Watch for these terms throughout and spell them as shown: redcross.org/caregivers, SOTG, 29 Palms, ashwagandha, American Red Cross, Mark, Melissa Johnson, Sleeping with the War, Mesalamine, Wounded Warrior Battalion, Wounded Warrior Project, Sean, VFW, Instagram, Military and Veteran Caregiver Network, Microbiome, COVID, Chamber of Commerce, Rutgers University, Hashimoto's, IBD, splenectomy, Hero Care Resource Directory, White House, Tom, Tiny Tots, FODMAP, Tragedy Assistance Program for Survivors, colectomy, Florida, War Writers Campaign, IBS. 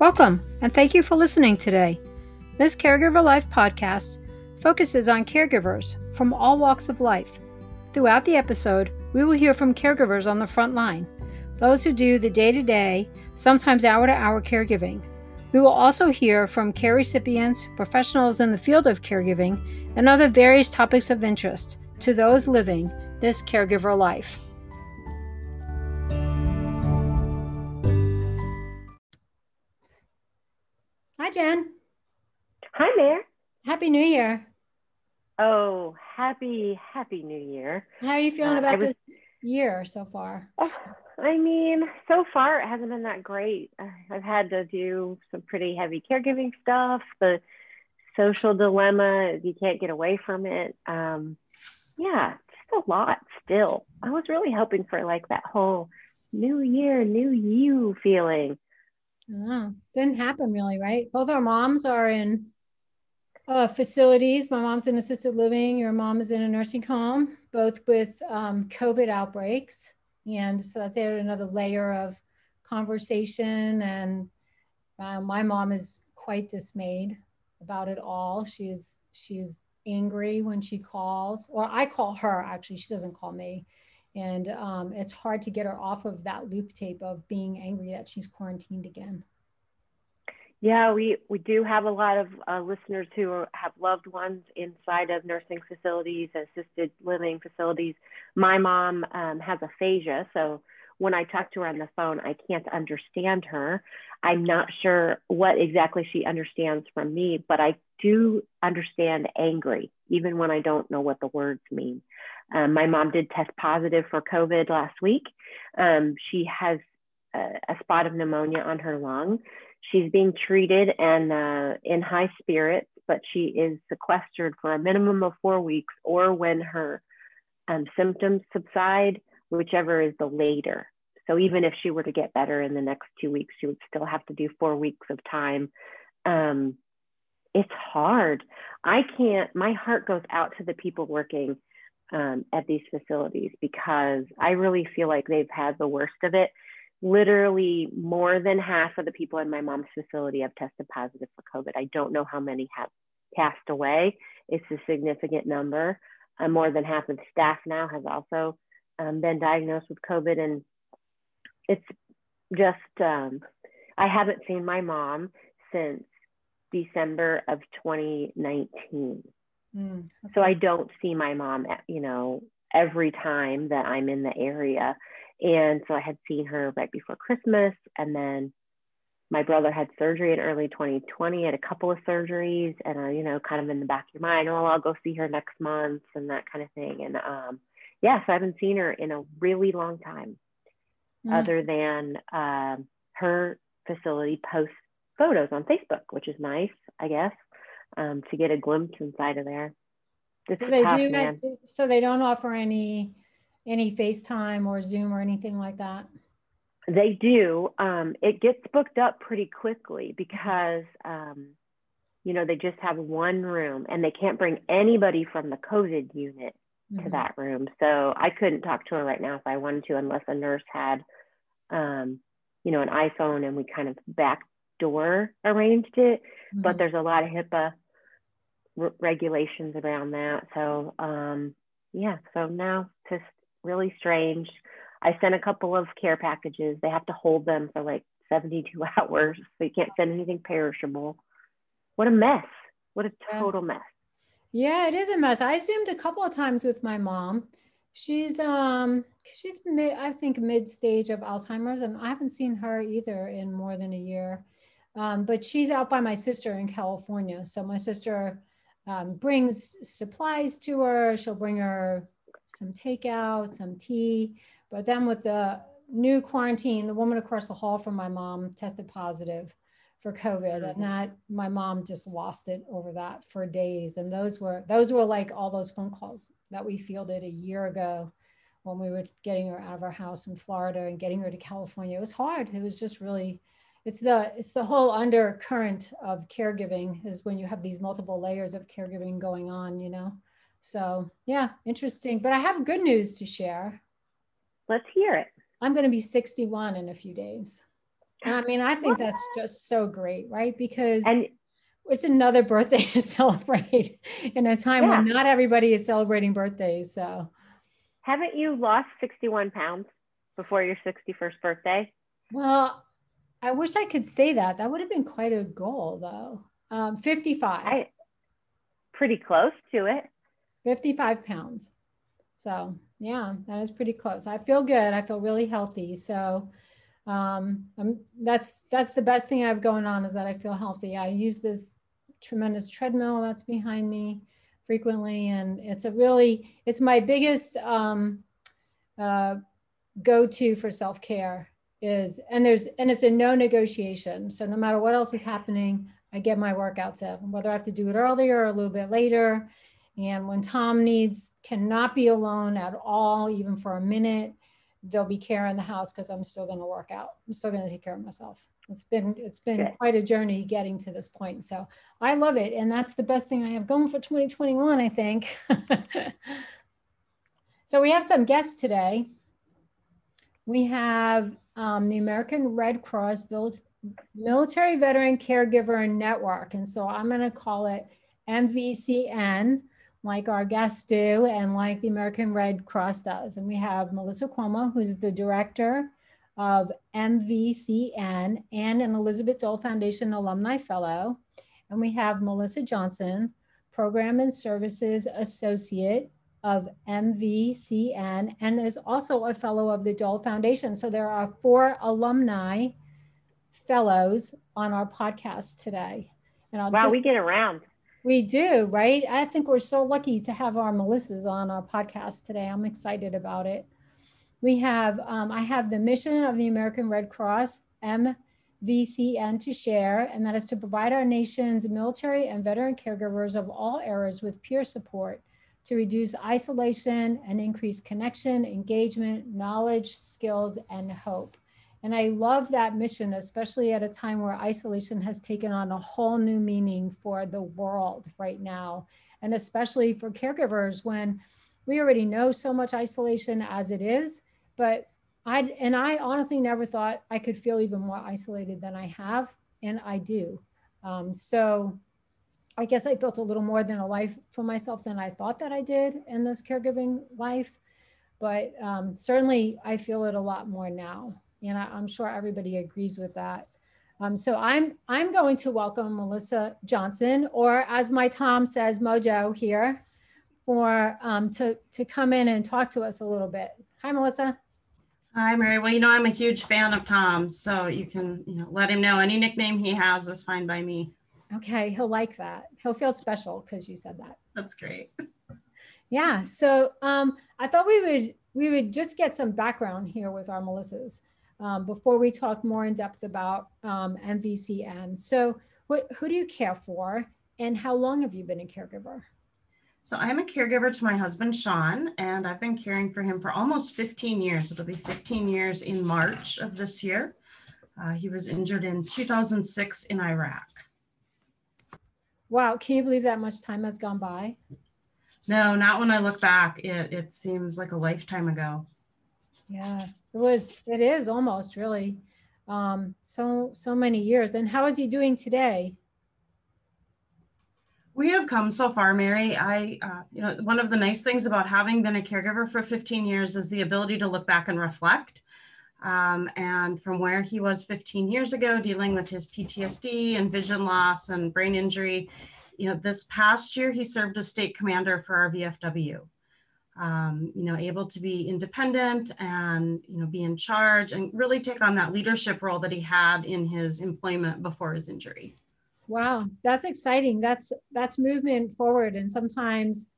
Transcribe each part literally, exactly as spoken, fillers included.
Welcome, and thank you for listening today. This Caregiver Life podcast focuses on caregivers from all walks of life. Throughout the episode, we will hear from caregivers on the front line, those who do the day-to-day, sometimes hour-to-hour caregiving. We will also hear from care recipients, professionals in the field of caregiving, and other various topics of interest to those living this caregiver life. Hi, Jen. Hi, Mayor. Happy New Year. Oh, happy, happy New Year. How are you feeling uh, about was, this year so far? Oh, I mean, so far it hasn't been that great. I've had to do some pretty heavy caregiving stuff, the social dilemma, you can't get away from it. Um, yeah, just a lot still. I was really hoping for like that whole new year, new you feeling. Oh, didn't happen really, right? Both our moms are in uh, facilities. My mom's in assisted living. Your mom is in a nursing home, both with um, COVID outbreaks. And so that's added another layer of conversation. And uh, my mom is quite dismayed about it all. She's, she's angry when she calls, or I call her, actually, she doesn't call me. And um, it's hard to get her off of that loop tape of being angry that she's quarantined again. Yeah, we, we do have a lot of uh, listeners who are, have loved ones inside of nursing facilities, assisted living facilities. My mom um, has aphasia, so when I talk to her on the phone, I can't understand her. I'm not sure what exactly she understands from me, but I do understand angry, even when I don't know what the words mean. Um, my mom did test positive for COVID last week. Um, she has a, a spot of pneumonia on her lung. She's being treated and uh, in high spirits, but she is sequestered for a minimum of four weeks or when her um, symptoms subside, whichever is the later. So even if she were to get better in the next two weeks, she would still have to do four weeks of time. Um, it's hard. I can't, my heart goes out to the people working Um, at these facilities, because I really feel like they've had the worst of it. Literally more than half of the people in my mom's facility have tested positive for COVID. I don't know how many have passed away. It's a significant number. Uh, more than half of the staff now has also um, been diagnosed with COVID. And it's just, um, I haven't seen my mom since December of twenty nineteen. Mm, so I don't see my mom, you know, every time that I'm in the area. And so I had seen her right before Christmas. And then my brother had surgery in early twenty twenty, had a couple of surgeries, and, uh, you know, kind of in the back of your mind, oh, I'll go see her next month and that kind of thing. And um, yeah, so I haven't seen her in a really long time, mm. other than um, her facility posts photos on Facebook, which is nice, I guess. Um, to get a glimpse inside of there. So they, tough, do not, so they don't offer any any FaceTime or Zoom or anything like that? They do. Um, it gets booked up pretty quickly because, um, you know, they just have one room and they can't bring anybody from the COVID unit mm-hmm. to that room. So I couldn't talk to her right now if I wanted to, unless a nurse had, um, you know, an iPhone, and we kind of backdoor arranged it. Mm-hmm. But there's a lot of HIPAA regulations around that. So um, yeah, so now just really strange. I sent a couple of care packages. They have to hold them for like seventy-two hours. So you can't send anything perishable. What a mess. What a total mess. Yeah, it is a mess. I Zoomed a couple of times with my mom. She's, um, she's mid, I think, mid-stage of Alzheimer's, and I haven't seen her either in more than a year. Um, but she's out by my sister in California. So my sister um, brings supplies to her. She'll bring her some takeout, some tea. But then with the new quarantine, the woman across the hall from my mom tested positive for COVID. And that, my mom just lost it over that for days. And those were, those were like all those phone calls that we fielded a year ago when we were getting her out of our house in Florida and getting her to California. It was hard. It was just really... It's the it's the whole undercurrent of caregiving is when you have these multiple layers of caregiving going on, you know? So yeah, interesting. But I have good news to share. Let's hear it. I'm going to be sixty-one in a few days. And I mean, I think that's just so great, right? Because and, it's another birthday to celebrate in a time yeah. when not everybody is celebrating birthdays. So haven't you lost sixty-one pounds before your sixty-first birthday? Well, I wish I could say that. That would have been quite a goal though. Um, fifty-five. I, pretty close to it. fifty-five pounds. So yeah, that is pretty close. I feel good. I feel really healthy. So um, I'm, that's, that's the best thing I have going on, is that I feel healthy. I use this tremendous treadmill that's behind me frequently. And it's a really, it's my biggest um, uh, go-to for self-care. Is and there's and it's a no negotiation. So no matter what else is happening, I get my workouts in, whether I have to do it earlier or a little bit later. And when Tom needs, cannot be alone at all, even for a minute, there'll be care in the house because I'm still going to work out. I'm still going to take care of myself. It's been it's been Good. Quite a journey getting to this point. So I love it, and that's the best thing I have going for twenty twenty-one, I think. So we have some guests today. We have um, the American Red Cross Military Veteran Caregiver Network. And so I'm going to call it M V C N, like our guests do, and like the American Red Cross does. And we have Melissa Comeau, who's the director of M V C N and an Elizabeth Dole Foundation Alumni Fellow. And we have Melissa Johnson, Program and Services Associate of M V C N, and is also a fellow of the Dole Foundation. So there are four alumni fellows on our podcast today. And I'll wow, just, we get around. We do, right? I think we're so lucky to have our Melissas on our podcast today. I'm excited about it. We have, um, I have the mission of the American Red Cross, M V C N, to share, and that is to provide our nation's military and veteran caregivers of all eras with peer support, to reduce isolation and increase connection, engagement, knowledge, skills, and hope. And I love that mission, especially at a time where isolation has taken on a whole new meaning for the world right now. And especially for caregivers, when we already know so much isolation as it is, but I, and I honestly never thought I could feel even more isolated than I have, and I do. Um, so I guess I built a little more than a life for myself than I thought that I did in this caregiving life, but um, certainly I feel it a lot more now, and I, I'm sure everybody agrees with that. Um, so I'm I'm going to welcome Melissa Johnson, or as my Tom says, Mojo here, for um, to to come in and talk to us a little bit. Hi, Melissa. Hi, Mary. Well, you know I'm a huge fan of Tom, so you can you know let him know any nickname he has is fine by me. Okay, he'll like that. He'll feel special because you said that. That's great. Yeah, so um, I thought we would we would just get some background here with our Melissas um, before we talk more in depth about um, M V C N. So what, who do you care for, and how long have you been a caregiver? So I'm a caregiver to my husband, Sean, and I've been caring for him for almost fifteen years. It'll be fifteen years in March of this year. Uh, he was injured in two thousand six in Iraq. Wow, can you believe that much time has gone by? No, not when I look back. It it seems like a lifetime ago. Yeah, it was. It is almost really um, so so many years. And how is he doing today? We have come so far, Mary. I uh, you know one of the nice things about having been a caregiver for fifteen years is the ability to look back and reflect. Um, and from where he was fifteen years ago, dealing with his P T S D and vision loss and brain injury, you know, this past year, he served as state commander for our V F W, um, you know, able to be independent and, you know, be in charge and really take on that leadership role that he had in his employment before his injury. Wow. That's exciting. That's, that's movement forward. And sometimes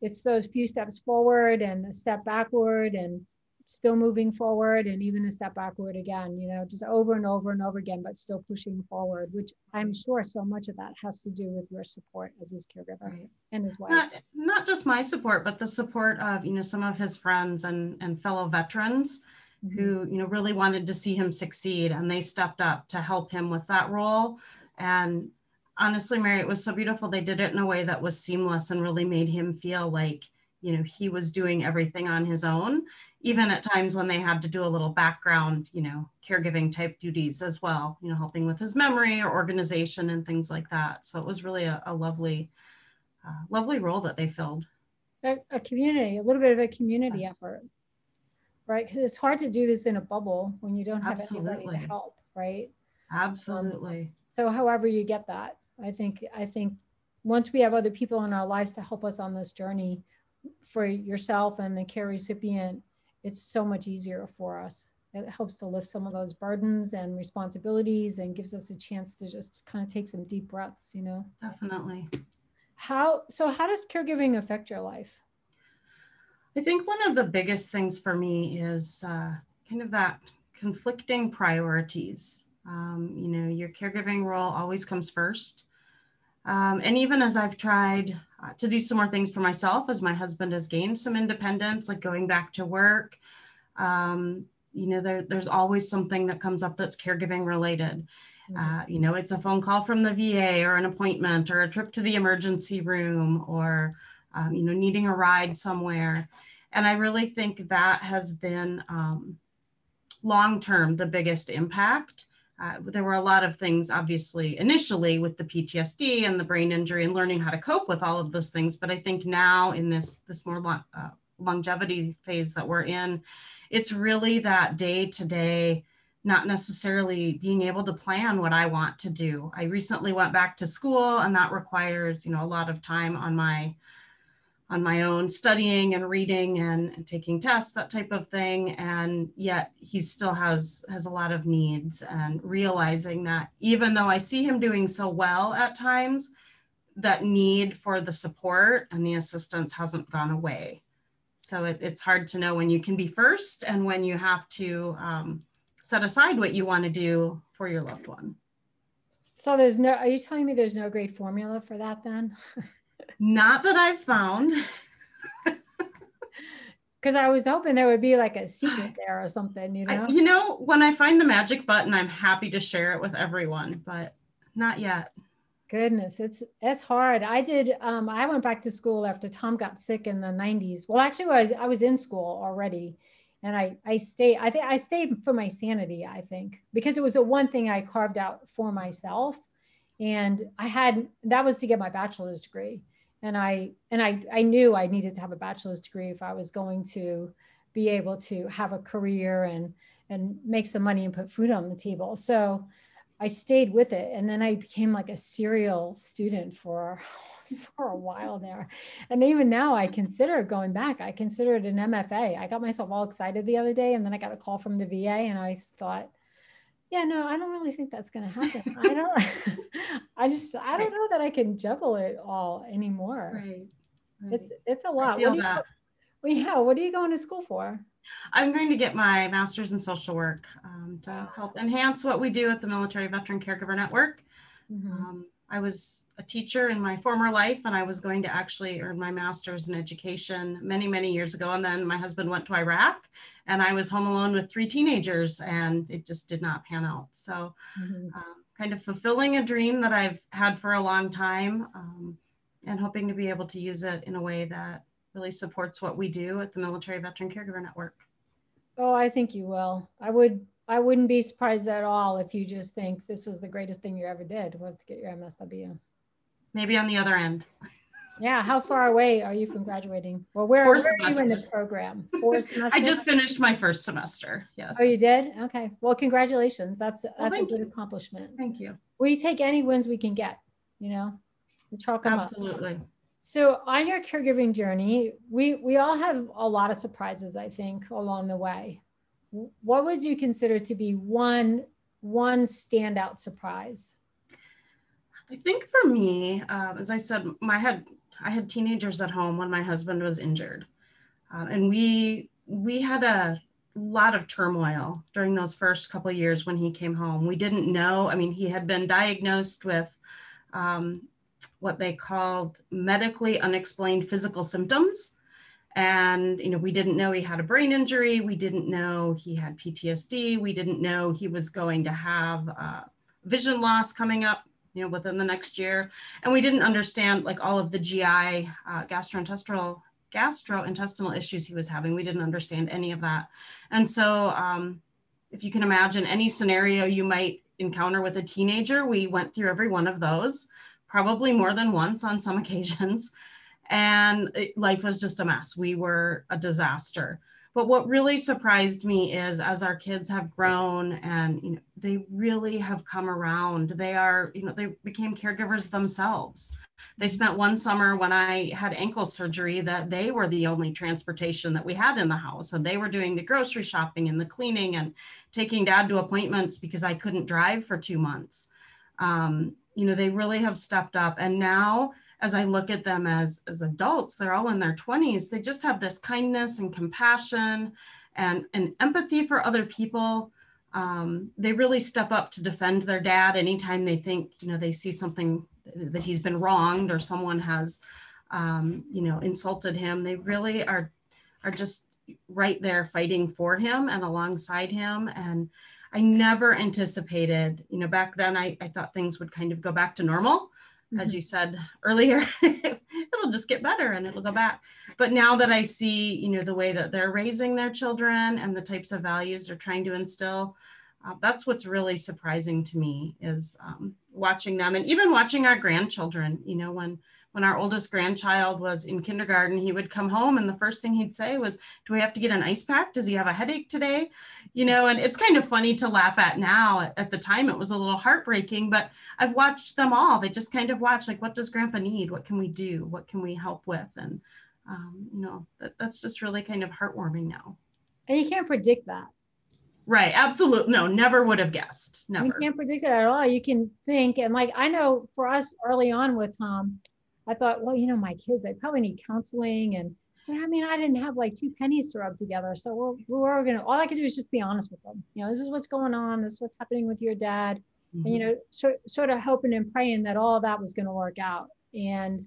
it's those few steps forward and a step backward and still moving forward and even a step backward again, you know, just over and over and over again, but still pushing forward, which I'm sure so much of that has to do with your support as his caregiver right. and his wife. Not, not just my support, but the support of, you know, some of his friends and, and fellow veterans mm-hmm. who, you know, really wanted to see him succeed, and they stepped up to help him with that role. And honestly, Mary, it was so beautiful. They did it in a way that was seamless and really made him feel like you know, he was doing everything on his own, even at times when they had to do a little background, you know, caregiving type duties as well, you know, helping with his memory or organization and things like that. So it was really a, a lovely, uh, lovely role that they filled. A, a community, a little bit of a community yes. effort, right? Because it's hard to do this in a bubble when you don't have Absolutely. Anybody to help, right? Absolutely. Um, so however you get that, I think, I think once we have other people in our lives to help us on this journey, for yourself and the care recipient, it's so much easier for us. It helps to lift some of those burdens and responsibilities and gives us a chance to just kind of take some deep breaths, you know? Definitely. How, so how does caregiving affect your life? I think one of the biggest things for me is uh, kind of that conflicting priorities. Um, you know, your caregiving role always comes first. Um, and even as I've tried uh, to do some more things for myself, as my husband has gained some independence, like going back to work, um, you know, there, there's always something that comes up that's caregiving related. Uh, you know, it's a phone call from the V A or an appointment or a trip to the emergency room or, um, you know, needing a ride somewhere. And I really think that has been um, long-term the biggest impact. Uh, there were a lot of things, obviously, initially with the P T S D and the brain injury and learning how to cope with all of those things. But I think now in this, this more lo- uh, longevity phase that we're in, it's really that day-to-day, not necessarily being able to plan what I want to do. I recently went back to school, and that requires, you know, a lot of time on my on my own, studying and reading and, and taking tests, that type of thing. And yet he still has, has a lot of needs, and realizing that even though I see him doing so well at times, that need for the support and the assistance hasn't gone away. So it, it's hard to know when you can be first and when you have to um, set aside what you want to do for your loved one. So there's no, are you telling me there's no great formula for that then? Not that I've found. Because I was hoping there would be like a secret there or something, you know? I, you know, when I find the magic button, I'm happy to share it with everyone, but not yet. Goodness, it's it's hard. I did, um, I went back to school after Tom got sick in the nineties. Well, actually, I was, I was in school already. And I, I stayed, I think I stayed for my sanity, I think, because it was the one thing I carved out for myself. And I had, that was to get my bachelor's degree. And I, and I, I knew I needed to have a bachelor's degree if I was going to be able to have a career and, and make some money and put food on the table. So I stayed with it. And then I became like a serial student for, for a while there. And even now I consider going back, I considered an M F A. I got myself all excited the other day. And then I got a call from the V A and I thought, yeah, no, I don't really think that's going to happen. I don't, I just, I don't know that I can juggle it all anymore. Right. Right. It's, it's a lot. I feel what that. You, well, yeah. What are you going to school for? I'm going to get my master's in social work um, to help enhance what we do at the Military Veteran Caregiver Network. Mm-hmm. Um, I was a teacher in my former life, and I was going to actually earn my master's in education many, many years ago. And then my husband went to Iraq, and I was home alone with three teenagers, and it just did not pan out. So mm-hmm. um, kind of fulfilling a dream that I've had for a long time, um, and hoping to be able to use it in a way that really supports what we do at the Military Veteran Caregiver Network. Oh, I think you will. I would. I wouldn't be surprised at all if you just think this was the greatest thing you ever did, was to get your M S W. Maybe on the other end. Yeah. How far away are you from graduating? Well, where, where are you in the program? Four semesters? I just finished my first semester. Yes. Oh, you did? Okay. Well, congratulations. That's that's well, a good you. accomplishment. Thank you. We take any wins we can get, you know, and chalk them Absolutely. Up. Absolutely. So on your caregiving journey, we, we all have a lot of surprises, I think, along the way. What would you consider to be one, one standout surprise? I think for me, uh, as I said, my had I had teenagers at home when my husband was injured, uh, and we we had a lot of turmoil during those first couple of years when he came home. We didn't know. I mean, he had been diagnosed with um, what they called medically unexplained physical symptoms. And, you know, we didn't know he had a brain injury. We didn't know he had P T S D. We didn't know he was going to have uh, vision loss coming up, you know, within the next year. And we didn't understand like all of the G I uh, gastrointestinal gastrointestinal issues he was having. We didn't understand any of that. And so um, if you can imagine any scenario you might encounter with a teenager, we went through every one of those, probably more than once on some occasions. And it, life was just a mess. We were a disaster. But what really surprised me is as our kids have grown and you know, they really have come around, they are, you know, they became caregivers themselves. They spent one summer when I had ankle surgery that they were the only transportation that we had in the house. And they were doing the grocery shopping and the cleaning and taking dad to appointments because I couldn't drive for two months. Um, you know, they really have stepped up. And now as I look at them as, as adults, they're all in their twenties. They just have this kindness and compassion and, and empathy for other people. Um, they really step up to defend their dad anytime they think, you know, they see something that he's been wronged or someone has, um, you know, insulted him. They really are, are just right there fighting for him and alongside him. And I never anticipated, you know, back then I, I thought things would kind of go back to normal. As you said earlier, it'll just get better and it'll go back. But now that I see, you know, the way that they're raising their children and the types of values they're trying to instill, uh, that's what's really surprising to me is um, watching them and even watching our grandchildren. You know, when when our oldest grandchild was in kindergarten, he would come home and the first thing he'd say was, "Do we have to get an ice pack? Does he have a headache today?" You know, and it's kind of funny to laugh at now. At the time, it was a little heartbreaking, but I've watched them all. They just kind of watch, like, what does grandpa need? What can we do? What can we help with? And, um, you know, that, that's just really kind of heartwarming now. And you can't predict that. Right. Absolutely. No, never would have guessed. Never. You can't predict it at all. You can think. And like, I know for us early on with Tom, I thought, well, you know, my kids, they probably need counseling. And I mean, I didn't have like two pennies to rub together. So we're, we're going to, all I could do is just be honest with them. You know, this is what's going on. This is what's happening with your dad. Mm-hmm. And, you know, sort, sort of hoping and praying that all that was going to work out and,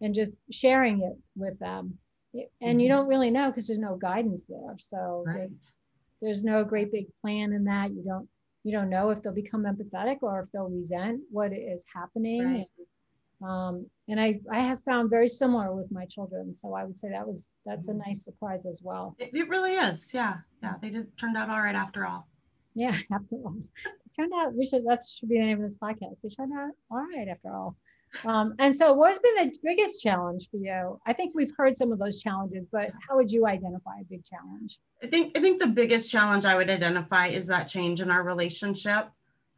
and just sharing it with them. And mm-hmm. you don't really know because there's no guidance there. So right. they, there's no great big plan in that. You don't, you don't know if they'll become empathetic or if they'll resent what is happening. Right. And, Um, and I, I have found very similar with my children. So I would say that was, that's a nice surprise as well. It, it really is. Yeah. Yeah. They did turned out all right after all. Yeah. After all. They turned out, we should, that should be the name of this podcast. They turned out all right after all. Um, and so what's been the biggest challenge for you? I think we've heard some of those challenges, but how would you identify a big challenge? I think, I think the biggest challenge I would identify is that change in our relationship.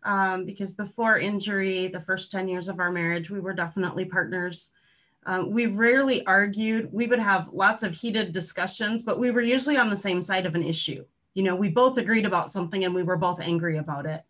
Um, because before injury, the first ten years of our marriage, we were definitely partners. Um, we rarely argued. We would have lots of heated discussions, but we were usually on the same side of an issue. You know, we both agreed about something and we were both angry about it.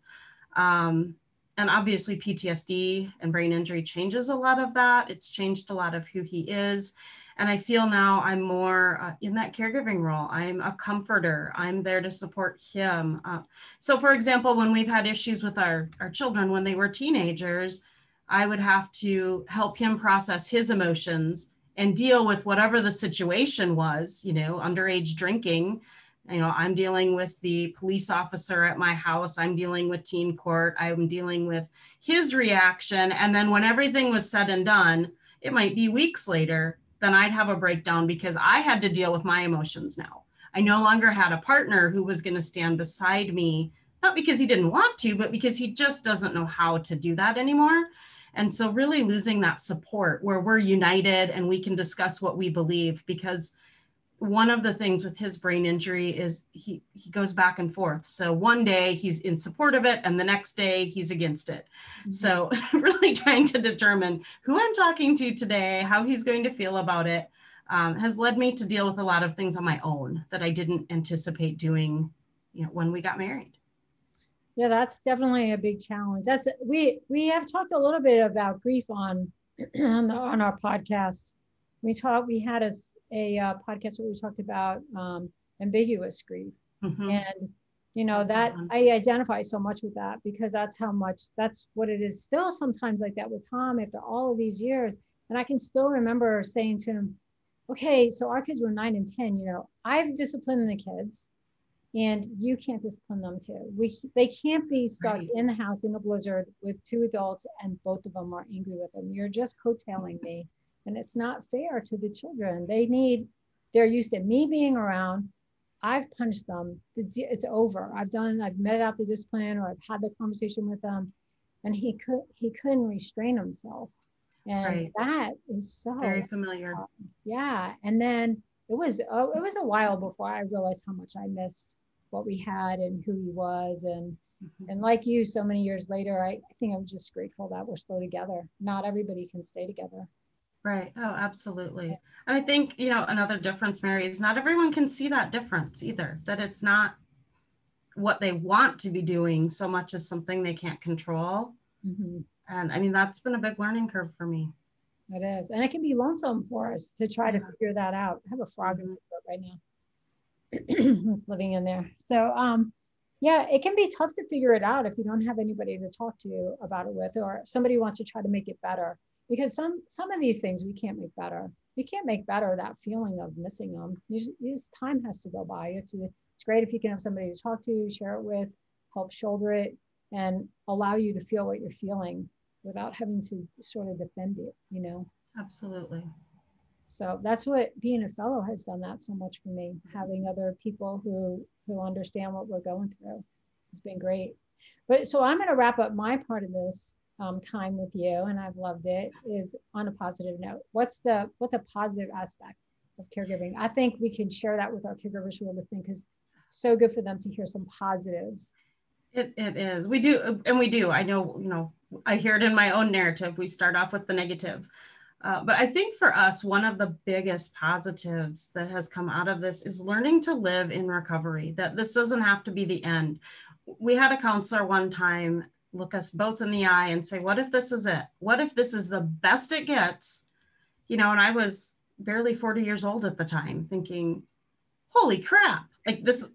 Um, and obviously P T S D and brain injury changes a lot of that. It's changed a lot of who he is. And I feel now I'm more uh, in that caregiving role. I'm a comforter. I'm there to support him. Uh, so for example, when we've had issues with our, our children, when they were teenagers, I would have to help him process his emotions and deal with whatever the situation was, you know, underage drinking. You know, I'm dealing with the police officer at my house. I'm dealing with teen court. I'm dealing with his reaction. And then when everything was said and done, it might be weeks later, then I'd have a breakdown because I had to deal with my emotions now. I no longer had a partner who was going to stand beside me, not because he didn't want to, but because he just doesn't know how to do that anymore. And so really losing that support where we're united and we can discuss what we believe, because one of the things with his brain injury is he, he goes back and forth. So one day he's in support of it and the next day he's against it. Mm-hmm. So really trying to determine who I'm talking to today, how he's going to feel about it, um, has led me to deal with a lot of things on my own that I didn't anticipate doing, you know, when we got married. Yeah, that's definitely a big challenge. That's we we have talked a little bit about grief on on, the, on our podcast. We talked, we had a, a uh, podcast where we talked about um, ambiguous grief. Mm-hmm. And, you know, that I identify so much with that because that's how much, that's what it is still sometimes like that with Tom after all of these years. And I can still remember saying to him, okay, so our kids were nine and ten, you know, I've disciplined the kids and you can't discipline them too. We, they can't be stuck right. in the house in a blizzard with two adults and both of them are angry with them. You're just coattailing me. and it's not fair to the children. They need, they're used to me being around. I've punched them, it's over. I've done, I've meted out the discipline, or I've had the conversation with them, and he could, he couldn't restrain himself. And right. that is so very familiar. Um, yeah. And then it was, oh, it was a while before I realized how much I missed what we had and who he was. And, mm-hmm. and like you, so many years later, I, I think I'm just grateful that we're still together. Not everybody can stay together. Right. Oh, absolutely. And I think, you know, another difference, Mary, is not everyone can see that difference either, that it's not what they want to be doing so much as something they can't control. Mm-hmm. And I mean, that's been a big learning curve for me. It is. And it can be lonesome for us to try yeah. to figure that out. I have a frog in my throat right now. It's living in there. So um, yeah, it can be tough to figure it out if you don't have anybody to talk to about it with, or somebody wants to try to make it better. Because some some of these things we can't make better. We can't make better that feeling of missing them. You just, you just, time has to go by. It's, it's great if you can have somebody to talk to, share it with, help shoulder it, and allow you to feel what you're feeling without having to sort of defend it, you know? Absolutely. So that's what being a fellow has done that so much for me, having other people who, who understand what we're going through. It's been great. But so I'm gonna wrap up my part of this Um, time with you, and I've loved it, is on a positive note. What's the what's a positive aspect of caregiving? I think we can share that with our caregivers who are listening, because it's so good for them to hear some positives. It, it is. We do, and we do. I know, you know, I hear it in my own narrative. We start off with the negative. Uh, but I think for us, one of the biggest positives that has come out of this is learning to live in recovery, that this doesn't have to be the end. We had a counselor one time look us both in the eye and say, what if this is it? What if this is the best it gets? You know, and I was barely forty years old at the time, thinking, holy crap, like this,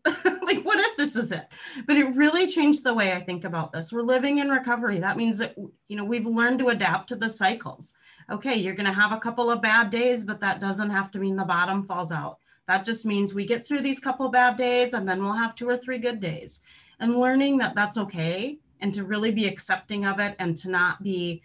like what if this is it? But it really changed the way I think about this. We're living in recovery. That means that, you know, we've learned to adapt to the cycles. Okay, you're gonna have a couple of bad days, but that doesn't have to mean the bottom falls out. That just means we get through these couple of bad days, and then we'll have two or three good days. And learning that that's okay, and to really be accepting of it, and to not be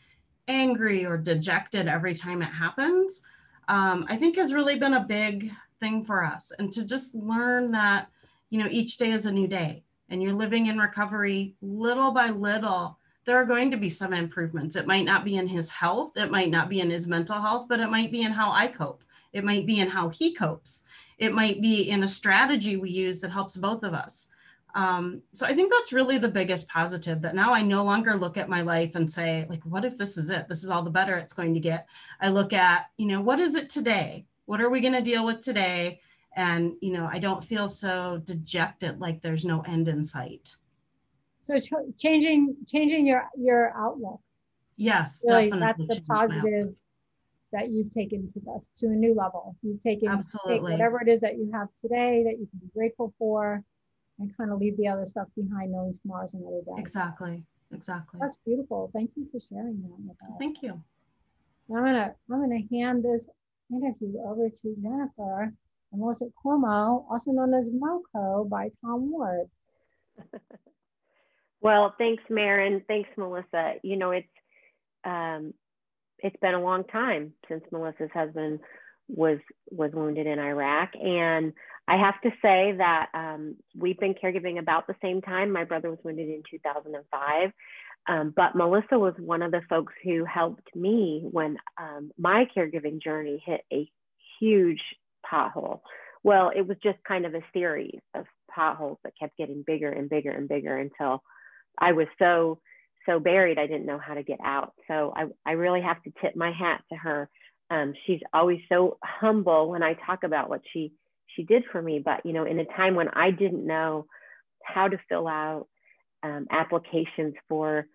angry or dejected every time it happens, um, I think has really been a big thing for us. And to just learn that, you know, each day is a new day, and you're living in recovery little by little. There are going to be some improvements. It might not be in his health, it might not be in his mental health, but it might be in how I cope. It might be in how he copes. It might be in a strategy we use that helps both of us. Um, so I think that's really the biggest positive, that now I no longer look at my life and say, like, what if this is it? This is all the better it's going to get. I look at, you know, what is it today? What are we going to deal with today? And, you know, I don't feel so dejected, like there's no end in sight. So ch changing, changing your, your outlook. Yes, really, definitely. That's the positive that you've taken to this, to a new level. You've taken Absolutely. Take whatever it is that you have today that you can be grateful for, and kind of leave the other stuff behind, knowing tomorrow's another day. Exactly, exactly. That's beautiful. Thank you for sharing that with us. Thank you. I'm gonna, I'm gonna hand this interview over to Jennifer and Melissa Comeau, also known as MoCo by Tom Ward. Well, thanks, Marin. Thanks, Melissa. You know, it's, um, it's been a long time since Melissa's husband was was wounded in Iraq, and I have to say that um, we've been caregiving about the same time. My brother was wounded in two thousand five, um, but Melissa was one of the folks who helped me when um, my caregiving journey hit a huge pothole. Well, it was just kind of a series of potholes that kept getting bigger and bigger and bigger until I was so so buried I didn't know how to get out. So I, I really have to tip my hat to her. Um, she's always so humble when I talk about what she she did for me. But, you know, in a time when I didn't know how to fill out um, applications for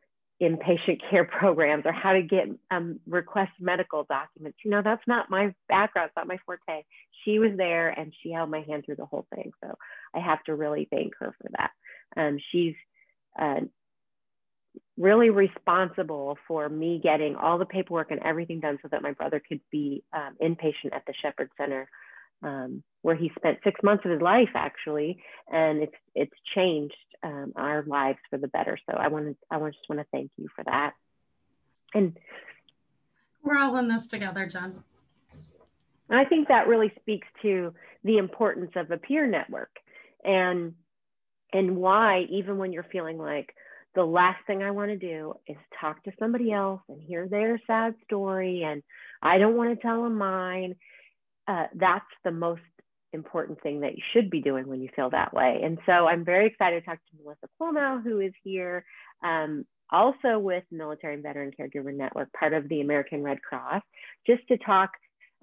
inpatient care programs, or how to get um, request medical documents, you know, that's not my background, it's not my forte. She was there, and she held my hand through the whole thing. So I have to really thank her for that. Um, she's uh, really responsible for me getting all the paperwork and everything done so that my brother could be um, inpatient at the Shepherd Center, um, where he spent six months of his life, actually, and it's it's changed um, our lives for the better. So I wanted, I just want to thank you for that. And we're all in this together, John. And I think that really speaks to the importance of a peer network, and and why, even when you're feeling like the last thing I want to do is talk to somebody else and hear their sad story, and I don't want to tell them mine, uh, that's the most important thing that you should be doing when you feel that way. And so I'm very excited to talk to Melissa Comeau, who is here, um, also with Military and Veteran Caregiver Network, part of the American Red Cross, just to talk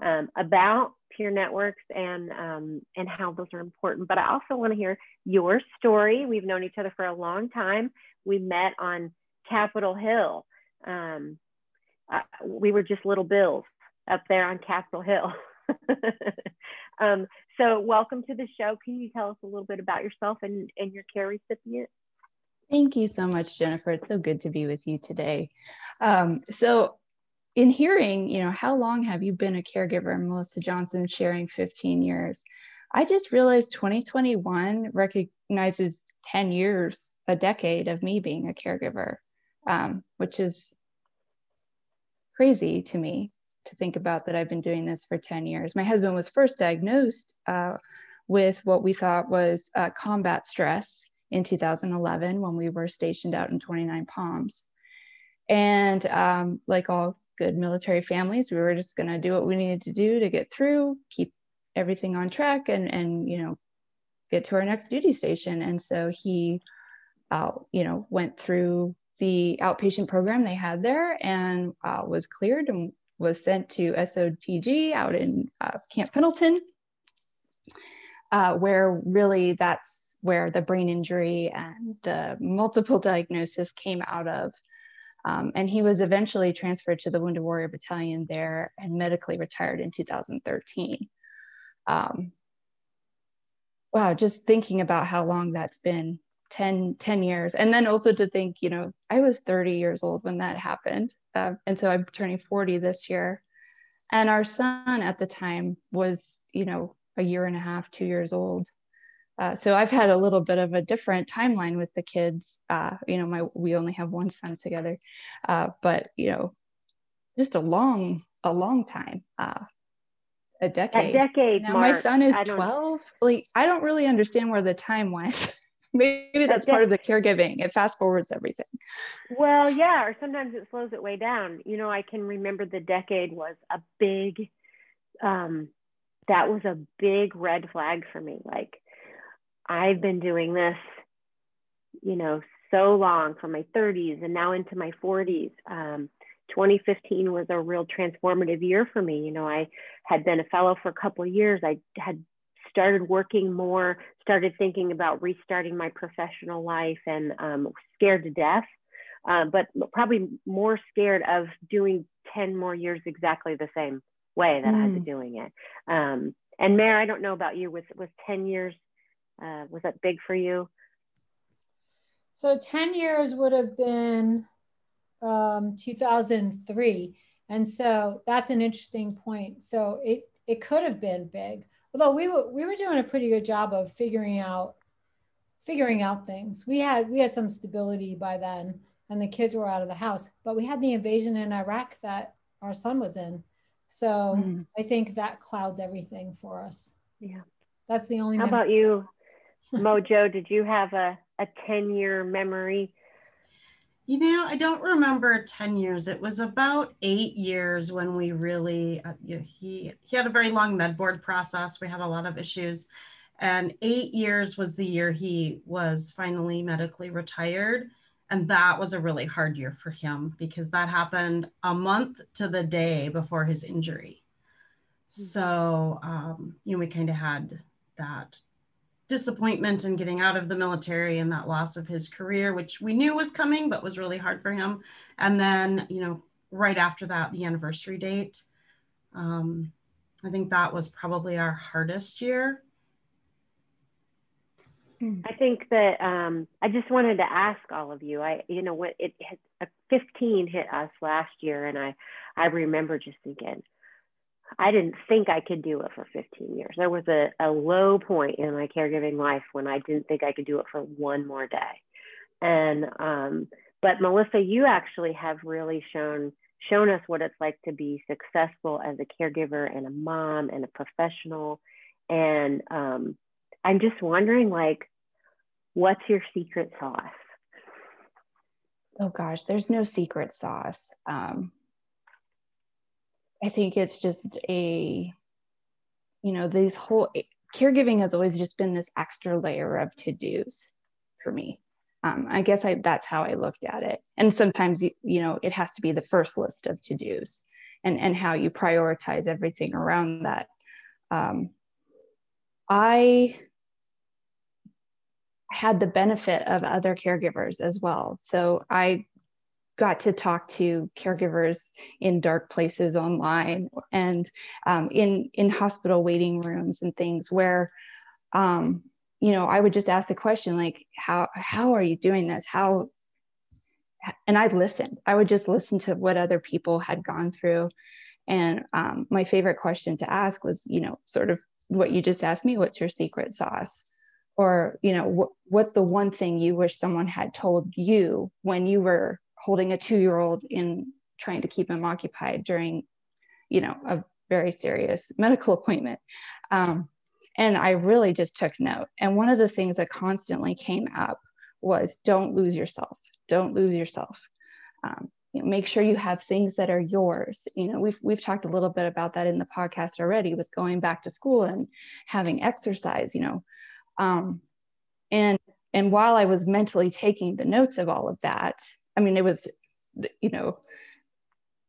um, about peer networks and, um, and how those are important. But I also want to hear your story. We've known each other for a long time. We met on Capitol Hill. Um, uh, we were just little Bills up there on Capitol Hill. um, so welcome to the show. Can you tell us a little bit about yourself and, and your care recipient? Thank you so much, Jennifer. It's so good to be with you today. Um, so in hearing, you know, how long have you been a caregiver? And Melissa Johnson sharing fifteen years. I just realized twenty twenty-one recognizes ten years, a decade of me being a caregiver, um, which is crazy to me to think about that I've been doing this for ten years. My husband was first diagnosed uh, with what we thought was uh, combat stress in two thousand eleven when we were stationed out in twenty-nine Palms. And um, like all good military families, we were just gonna do what we needed to do to get through, keep everything on track, and, and you know, get to our next duty station. And so he, uh, you know, went through the outpatient program they had there and uh, was cleared and was sent to S O T G out in uh, Camp Pendleton, uh, where really that's where the brain injury and the multiple diagnosis came out of. Um, and he was eventually transferred to the Wounded Warrior Battalion there and medically retired in two thousand thirteen. Um, wow, just thinking about how long that's been, ten years. And then also to think, you know, I was thirty years old when that happened. Uh, and so I'm turning forty this year. And our son at the time was, you know, a year and a half, two years old. Uh, so I've had a little bit of a different timeline with the kids. Uh, you know, my we only have one son together, uh, but, you know, just a long, a long time, uh, a decade. A decade, now, Mark, my son is twelve. Like, I don't really understand where the time went. Maybe that's part of the caregiving. It fast forwards everything. Well, yeah, or sometimes it slows it way down. You know, I can remember the decade was a big, um, that was a big red flag for me. Like, I've been doing this, you know, so long, from my thirties and now into my forties. Um, twenty fifteen was a real transformative year for me. You know, I had been a fellow for a couple of years. I had started working more, started thinking about restarting my professional life, and um, scared to death, uh, but probably more scared of doing ten more years exactly the same way that mm. I've been doing it. Um, and Mayor, I don't know about you, was, was ten years, uh, was that big for you? So ten years would have been um, two thousand three. And so that's an interesting point. So it, it could have been big. Although we were we were doing a pretty good job of figuring out figuring out things. We had we had some stability by then, and the kids were out of the house, but we had the invasion in Iraq that our son was in. So mm. I think that clouds everything for us. Yeah. That's the only How memory. About you, Mojo? Did you have a, a ten year memory? You know, I don't remember ten years. It was about eight years when we really, uh, you know, he, he had a very long med board process. We had a lot of issues, and eight years was the year he was finally medically retired. And that was a really hard year for him because that happened a month to the day before his injury. So, um, you know, we kind of had that disappointment in getting out of the military and that loss of his career, which we knew was coming, but was really hard for him. And then, you know, right after that, the anniversary date, um, I think that was probably our hardest year. I think that um, I just wanted to ask all of you, I, you know, what it hit, fifteen hit us last year. And I, I remember just thinking, I didn't think I could do it for fifteen years. There was a, a low point in my caregiving life when I didn't think I could do it for one more day. And, um, but Melissa, you actually have really shown shown us what it's like to be successful as a caregiver and a mom and a professional. And um, I'm just wondering, like, what's your secret sauce? Oh gosh, there's no secret sauce. Um, I think it's just a, you know, these whole, caregiving has always just been this extra layer of to-dos for me. Um, I guess I, that's how I looked at it. And sometimes, you, you know, it has to be the first list of to-dos and, and how you prioritize everything around that. Um, I had the benefit of other caregivers as well. So I got to talk to caregivers in dark places online and um, in, in hospital waiting rooms and things where, um, you know, I would just ask the question, like, how, how are you doing this? How, and I'd listen. I would just listen to what other people had gone through. And um, my favorite question to ask was, you know, sort of what you just asked me, what's your secret sauce? Or, you know, wh what's the one thing you wish someone had told you when you were holding a two-year-old in trying to keep him occupied during, you know, a very serious medical appointment? Um, And I really just took note. And one of the things that constantly came up was, don't lose yourself. Don't lose yourself. Um, you know, make sure you have things that are yours. You know, we've, we've talked a little bit about that in the podcast already with going back to school and having exercise, you know. Um, and, and while I was mentally taking the notes of all of that, I mean, it was, you know,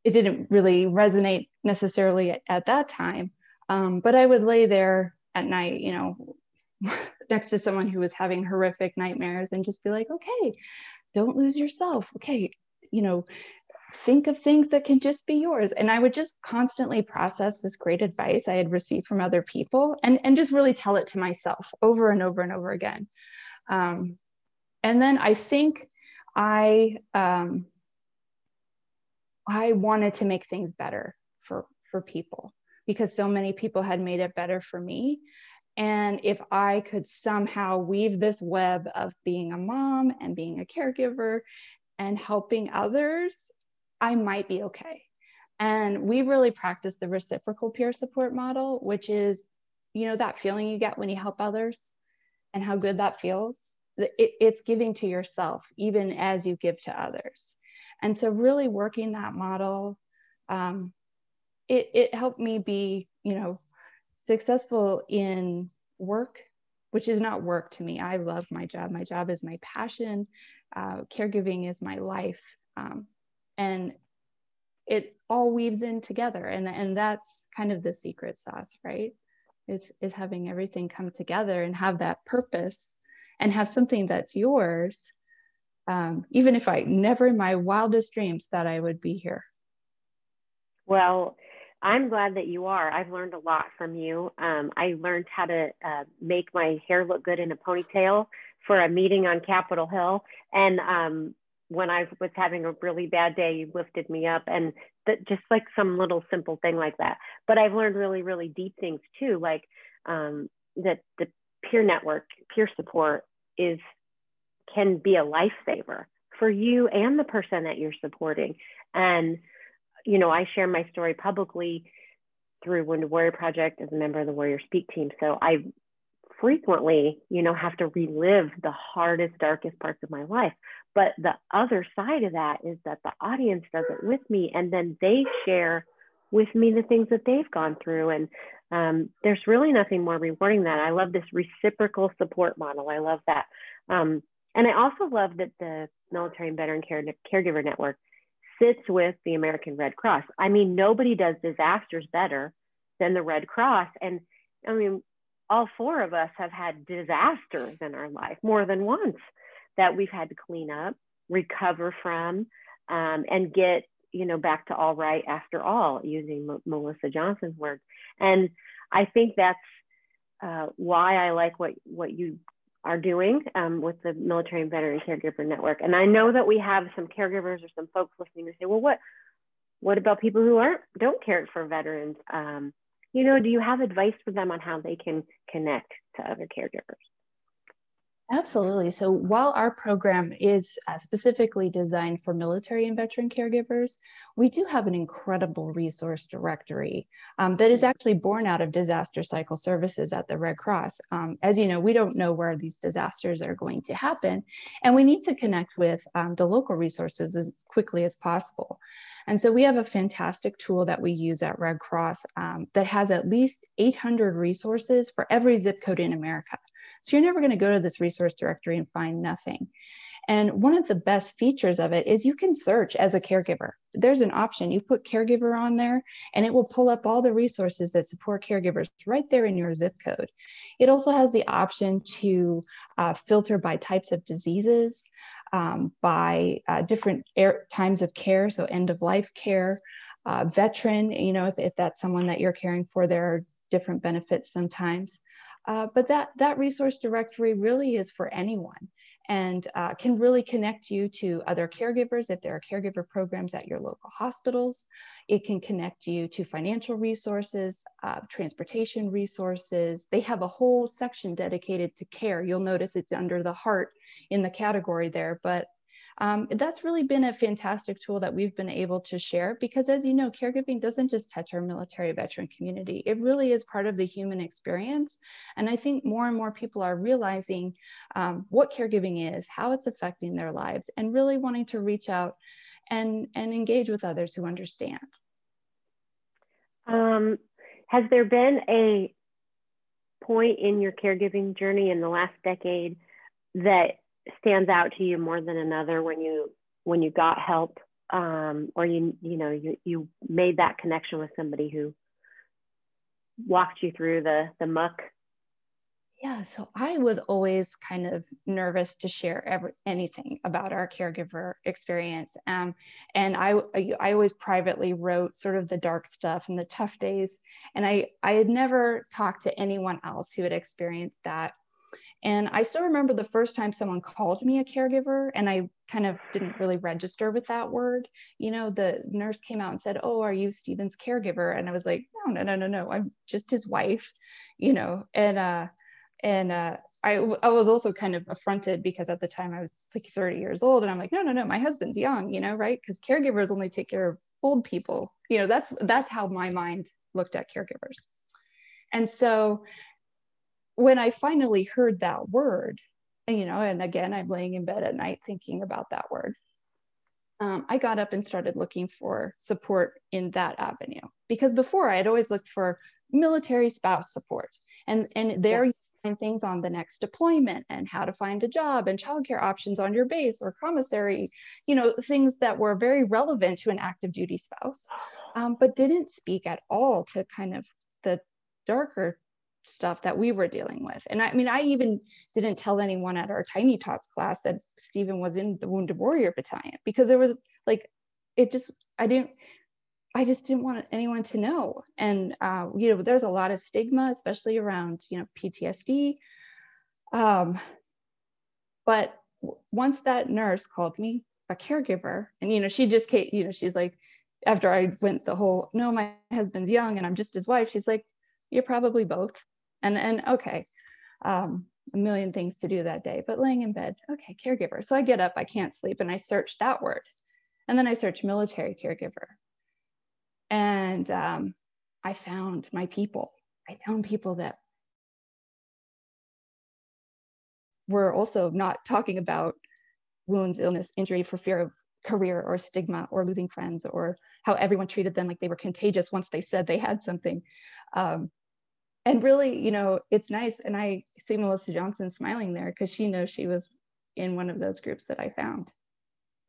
it didn't really resonate necessarily at, at that time. Um, but I would lay there at night, you know, next to someone who was having horrific nightmares and just be like, okay, don't lose yourself. Okay, you know, think of things that can just be yours. And I would just constantly process this great advice I had received from other people and, and just really tell it to myself over and over and over again. Um, and then I think I, um, I wanted to make things better for, for people, because so many people had made it better for me. And if I could somehow weave this web of being a mom and being a caregiver and helping others, I might be okay. And we really practice the reciprocal peer support model, which is, you know, that feeling you get when you help others and how good that feels. It, it's giving to yourself, even as you give to others. And so really working that model, um, It, it helped me be, you know, successful in work, which is not work to me. I love my job. My job is my passion. Uh, caregiving is my life. Um, and it all weaves in together. And, and that's kind of the secret sauce, right? Is, is having everything come together and have that purpose and have something that's yours. Um, even if I never in my wildest dreams thought I would be here. Well, I'm glad that you are. I've learned a lot from you. Um, I learned how to uh, make my hair look good in a ponytail for a meeting on Capitol Hill. And um, when I was having a really bad day, you lifted me up, and th just like some little simple thing like that. But I've learned really, really deep things too, like um, that the peer network, peer support is, can be a lifesaver for you and the person that you're supporting. And you know, I share my story publicly through Wounded Warrior Project as a member of the Warrior Speak team. So I frequently, you know, have to relive the hardest, darkest parts of my life. But the other side of that is that the audience does it with me, and then they share with me the things that they've gone through. And um, there's really nothing more rewarding than that. I love this reciprocal support model. I love that. Um, and I also love that the Military and Veteran Care, Caregiver Network sits with the American Red Cross. I mean, nobody does disasters better than the Red Cross. And I mean, all four of us have had disasters in our life more than once that we've had to clean up, recover from, um, and get, you know, back to all right after all, using M- Melissa Johnson's words. And I think that's uh, why I like what, what you are doing um, with the Military and Veteran Caregiver Network. And I know that we have some caregivers or some folks listening who say, well, what, what about people who aren't, don't care for veterans? Um, you know, do you have advice for them on how they can connect to other caregivers? Absolutely. So while our program is uh, specifically designed for military and veteran caregivers, we do have an incredible resource directory um, that is actually born out of disaster cycle services at the Red Cross. Um, as you know, we don't know where these disasters are going to happen, and we need to connect with um, the local resources as quickly as possible. And so we have a fantastic tool that we use at Red Cross um, that has at least eight hundred resources for every zip code in America. So you're never going to go to this resource directory and find nothing. And one of the best features of it is you can search as a caregiver. There's an option. You put caregiver on there and it will pull up all the resources that support caregivers right there in your zip code. It also has the option to uh, filter by types of diseases. Um, by uh, different air, times of care, so end of life care, uh, veteran, you know, if, if that's someone that you're caring for, there are different benefits sometimes. Uh, but that, that resource directory really is for anyone and uh, can really connect you to other caregivers if there are caregiver programs at your local hospitals. It can connect you to financial resources, uh, transportation resources. They have a whole section dedicated to care. You'll notice it's under the heart in the category there, but um, that's really been a fantastic tool that we've been able to share because, as you know, caregiving doesn't just touch our military veteran community. It really is part of the human experience. And I think more and more people are realizing um, what caregiving is, how it's affecting their lives, and really wanting to reach out and, and engage with others who understand. Um, has there been a point in your caregiving journey in the last decade that stands out to you more than another when you when you got help um, or you you know you you made that connection with somebody who walked you through the the muck? Yeah, so I was always kind of nervous to share every, anything about our caregiver experience. Um, and I, I always privately wrote sort of the dark stuff and the tough days. And I, I had never talked to anyone else who had experienced that. And I still remember the first time someone called me a caregiver, and I kind of didn't really register with that word. You know, the nurse came out and said, "Oh, are you Stephen's caregiver?" And I was like, "No, no, no, no, no. I'm just his wife," you know, and, uh, And uh, I, I was also kind of affronted because at the time I was like thirty years old and I'm like, no, no, no, my husband's young, you know, right? Because caregivers only take care of old people. You know, that's, that's how my mind looked at caregivers. And so when I finally heard that word, you know, and again, I'm laying in bed at night thinking about that word. Um, I got up and started looking for support in that avenue because before I had always looked for military spouse support and, and there yeah. find things on the next deployment and how to find a job and childcare options on your base or commissary, you know, things that were very relevant to an active duty spouse, um, but didn't speak at all to kind of the darker stuff that we were dealing with. And I mean, I even didn't tell anyone at our Tiny Tots class that Stephen was in the Wounded Warrior Battalion because there was like, it just, I didn't, I just didn't want anyone to know. And, uh, you know, there's a lot of stigma, especially around, you know, P T S D. Um, but once that nurse called me a caregiver and, you know, she just came, you know, she's like, after I went the whole, no, my husband's young and I'm just his wife. She's like, you're probably both. And, and okay. Um, a million things to do that day, but laying in bed, okay, caregiver. So I get up, I can't sleep. And I search that word. And then I search military caregiver. And um, I found my people. I found people that were also not talking about wounds, illness, injury for fear of career or stigma or losing friends or how everyone treated them like they were contagious once they said they had something. Um, and really, you know, it's nice. And I see Melissa Johnson smiling there because she knows she was in one of those groups that I found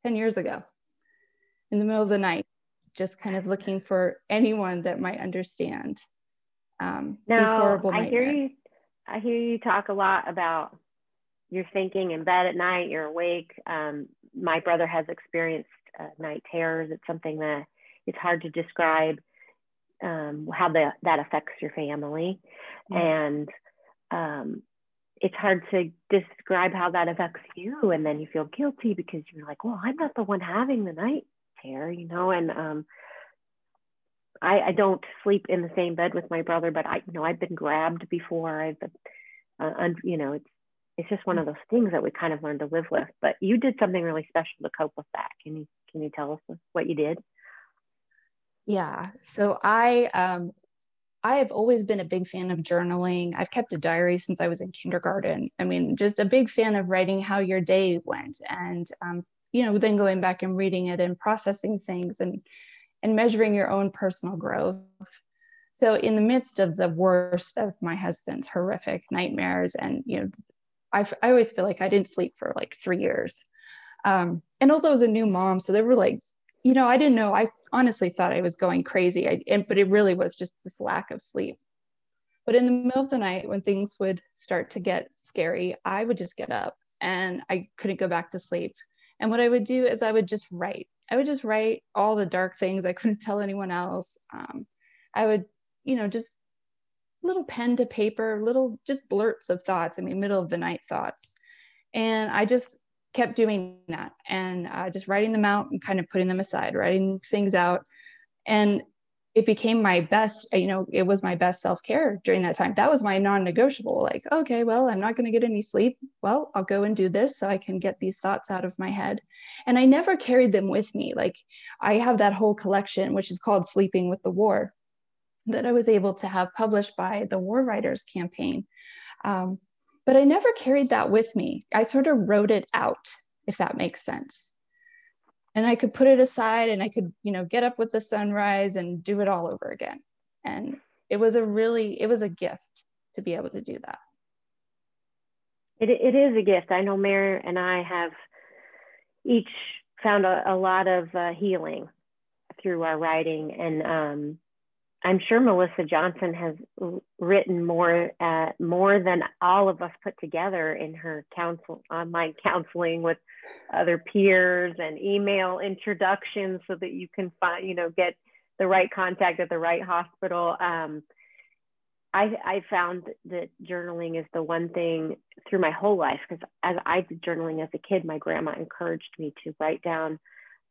ten years ago in the middle of the night. Just kind of looking for anyone that might understand um, now, these horrible nightmares. I hear you, I hear you talk a lot about you're thinking in bed at night, you're awake. Um, my brother has experienced uh, night terrors. It's something that it's hard to describe um, how the, that affects your family. Mm-hmm. And um, it's hard to describe how that affects you. And then you feel guilty because you're like, well, I'm not the one having the night terror, you know, and um, I, I don't sleep in the same bed with my brother, but I, you know, I've been grabbed before. I've been, uh, un, you know, it's it's just one of those things that we kind of learned to live with. But you did something really special to cope with that. Can you can you tell us what you did? Yeah. So I um, I have always been a big fan of journaling. I've kept a diary since I was in kindergarten. I mean, just a big fan of writing how your day went, and um, you know, then going back and reading it and processing things and and measuring your own personal growth. So in the midst of the worst of my husband's horrific nightmares, and you know, I, I always feel like I didn't sleep for like three years. Um, and also I was a new mom. So they were like, you know, I didn't know. I honestly thought I was going crazy, I, and, but it really was just this lack of sleep. But in the middle of the night when things would start to get scary, I would just get up and I couldn't go back to sleep. And what I would do is I would just write. I would just write all the dark things I couldn't tell anyone else. Um, I would, you know, just little pen to paper, little just blurts of thoughts. I mean, middle of the night thoughts. And I just kept doing that and uh, just writing them out and kind of putting them aside, writing things out. And it became my best, you know, it was my best self-care during that time. That was my non-negotiable, like, okay, well, I'm not going to get any sleep. Well, I'll go and do this so I can get these thoughts out of my head. And I never carried them with me. Like I have that whole collection, which is called Sleeping with the War, that I was able to have published by the War Writers Campaign. Um, but I never carried that with me. I sort of wrote it out, if that makes sense. And I could put it aside and I could, you know, get up with the sunrise and do it all over again. And it was a really, it was a gift to be able to do that. It, it is a gift. I know Mayor and I have each found a, a lot of uh, healing through our writing. And um, I'm sure Melissa Johnson has written more, uh, more than all of us put together in her counsel, online counseling with other peers and email introductions, so that you can find, you know, get the right contact at the right hospital. Um, I, I found that journaling is the one thing through my whole life, because as I did journaling as a kid, my grandma encouraged me to write down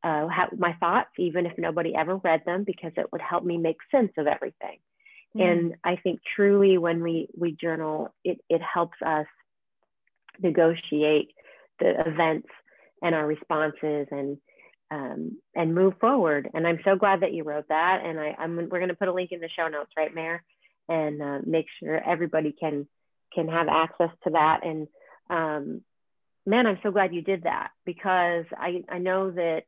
Uh, how, my thoughts, even if nobody ever read them, because it would help me make sense of everything. Mm-hmm. And I think truly when we, we journal, it, it helps us negotiate the events and our responses and, um, and move forward. And I'm so glad that you wrote that. And I, I'm, we're going to put a link in the show notes, right, Mayor? And uh, make sure everybody can, can have access to that. And um, man, I'm so glad you did that, because I, I know that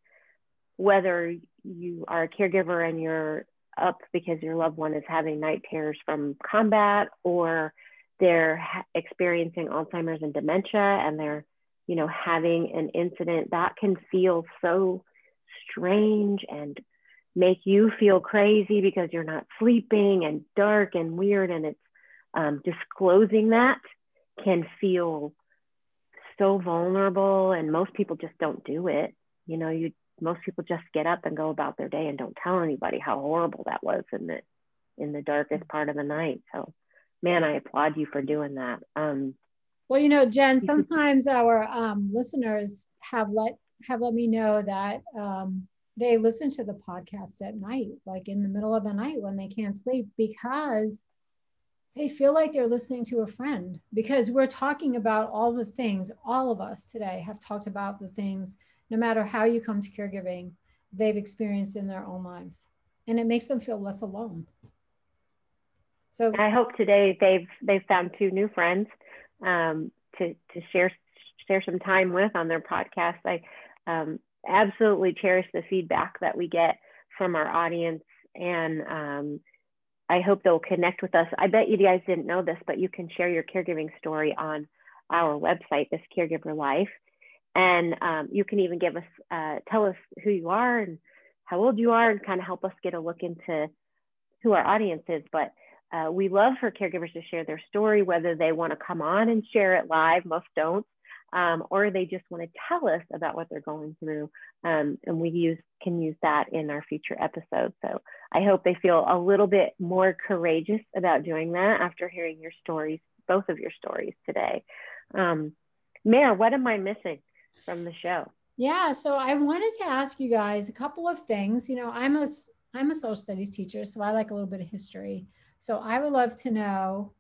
whether you are a caregiver and you're up because your loved one is having night terrors from combat, or they're experiencing Alzheimer's and dementia, and they're, you know, having an incident that can feel so strange and make you feel crazy because you're not sleeping, and dark and weird. And it's um, disclosing that can feel so vulnerable. And most people just don't do it. You know, you most people just get up and go about their day and don't tell anybody how horrible that was in the, in the darkest part of the night. So, man, I applaud you for doing that. Um, well, you know, Jen, sometimes our um, listeners have let, have let me know that um, they listen to the podcast at night, like in the middle of the night when they can't sleep, because they feel like they're listening to a friend, because we're talking about all the things, all of us today have talked about the things, no matter how you come to caregiving, they've experienced in their own lives, and it makes them feel less alone. So I hope today they've they've found two new friends um, to to share share some time with on their podcast. I um, absolutely cherish the feedback that we get from our audience, and um, I hope they'll connect with us. I bet you guys didn't know this, but you can share your caregiving story on our website, This Caregiver Life. And um, you can even give us, uh, tell us who you are and how old you are, and kind of help us get a look into who our audience is. But uh, we love for caregivers to share their story, whether they want to come on and share it live, most don't, um, or they just want to tell us about what they're going through. Um, and we use can use that in our future episodes. So I hope they feel a little bit more courageous about doing that after hearing your stories, both of your stories today. Um, Mayor, what am I missing from the show? Yeah, so I wanted to ask you guys a couple of things. You know, I'm a I'm a social studies teacher, so I like a little bit of history. So I would love to know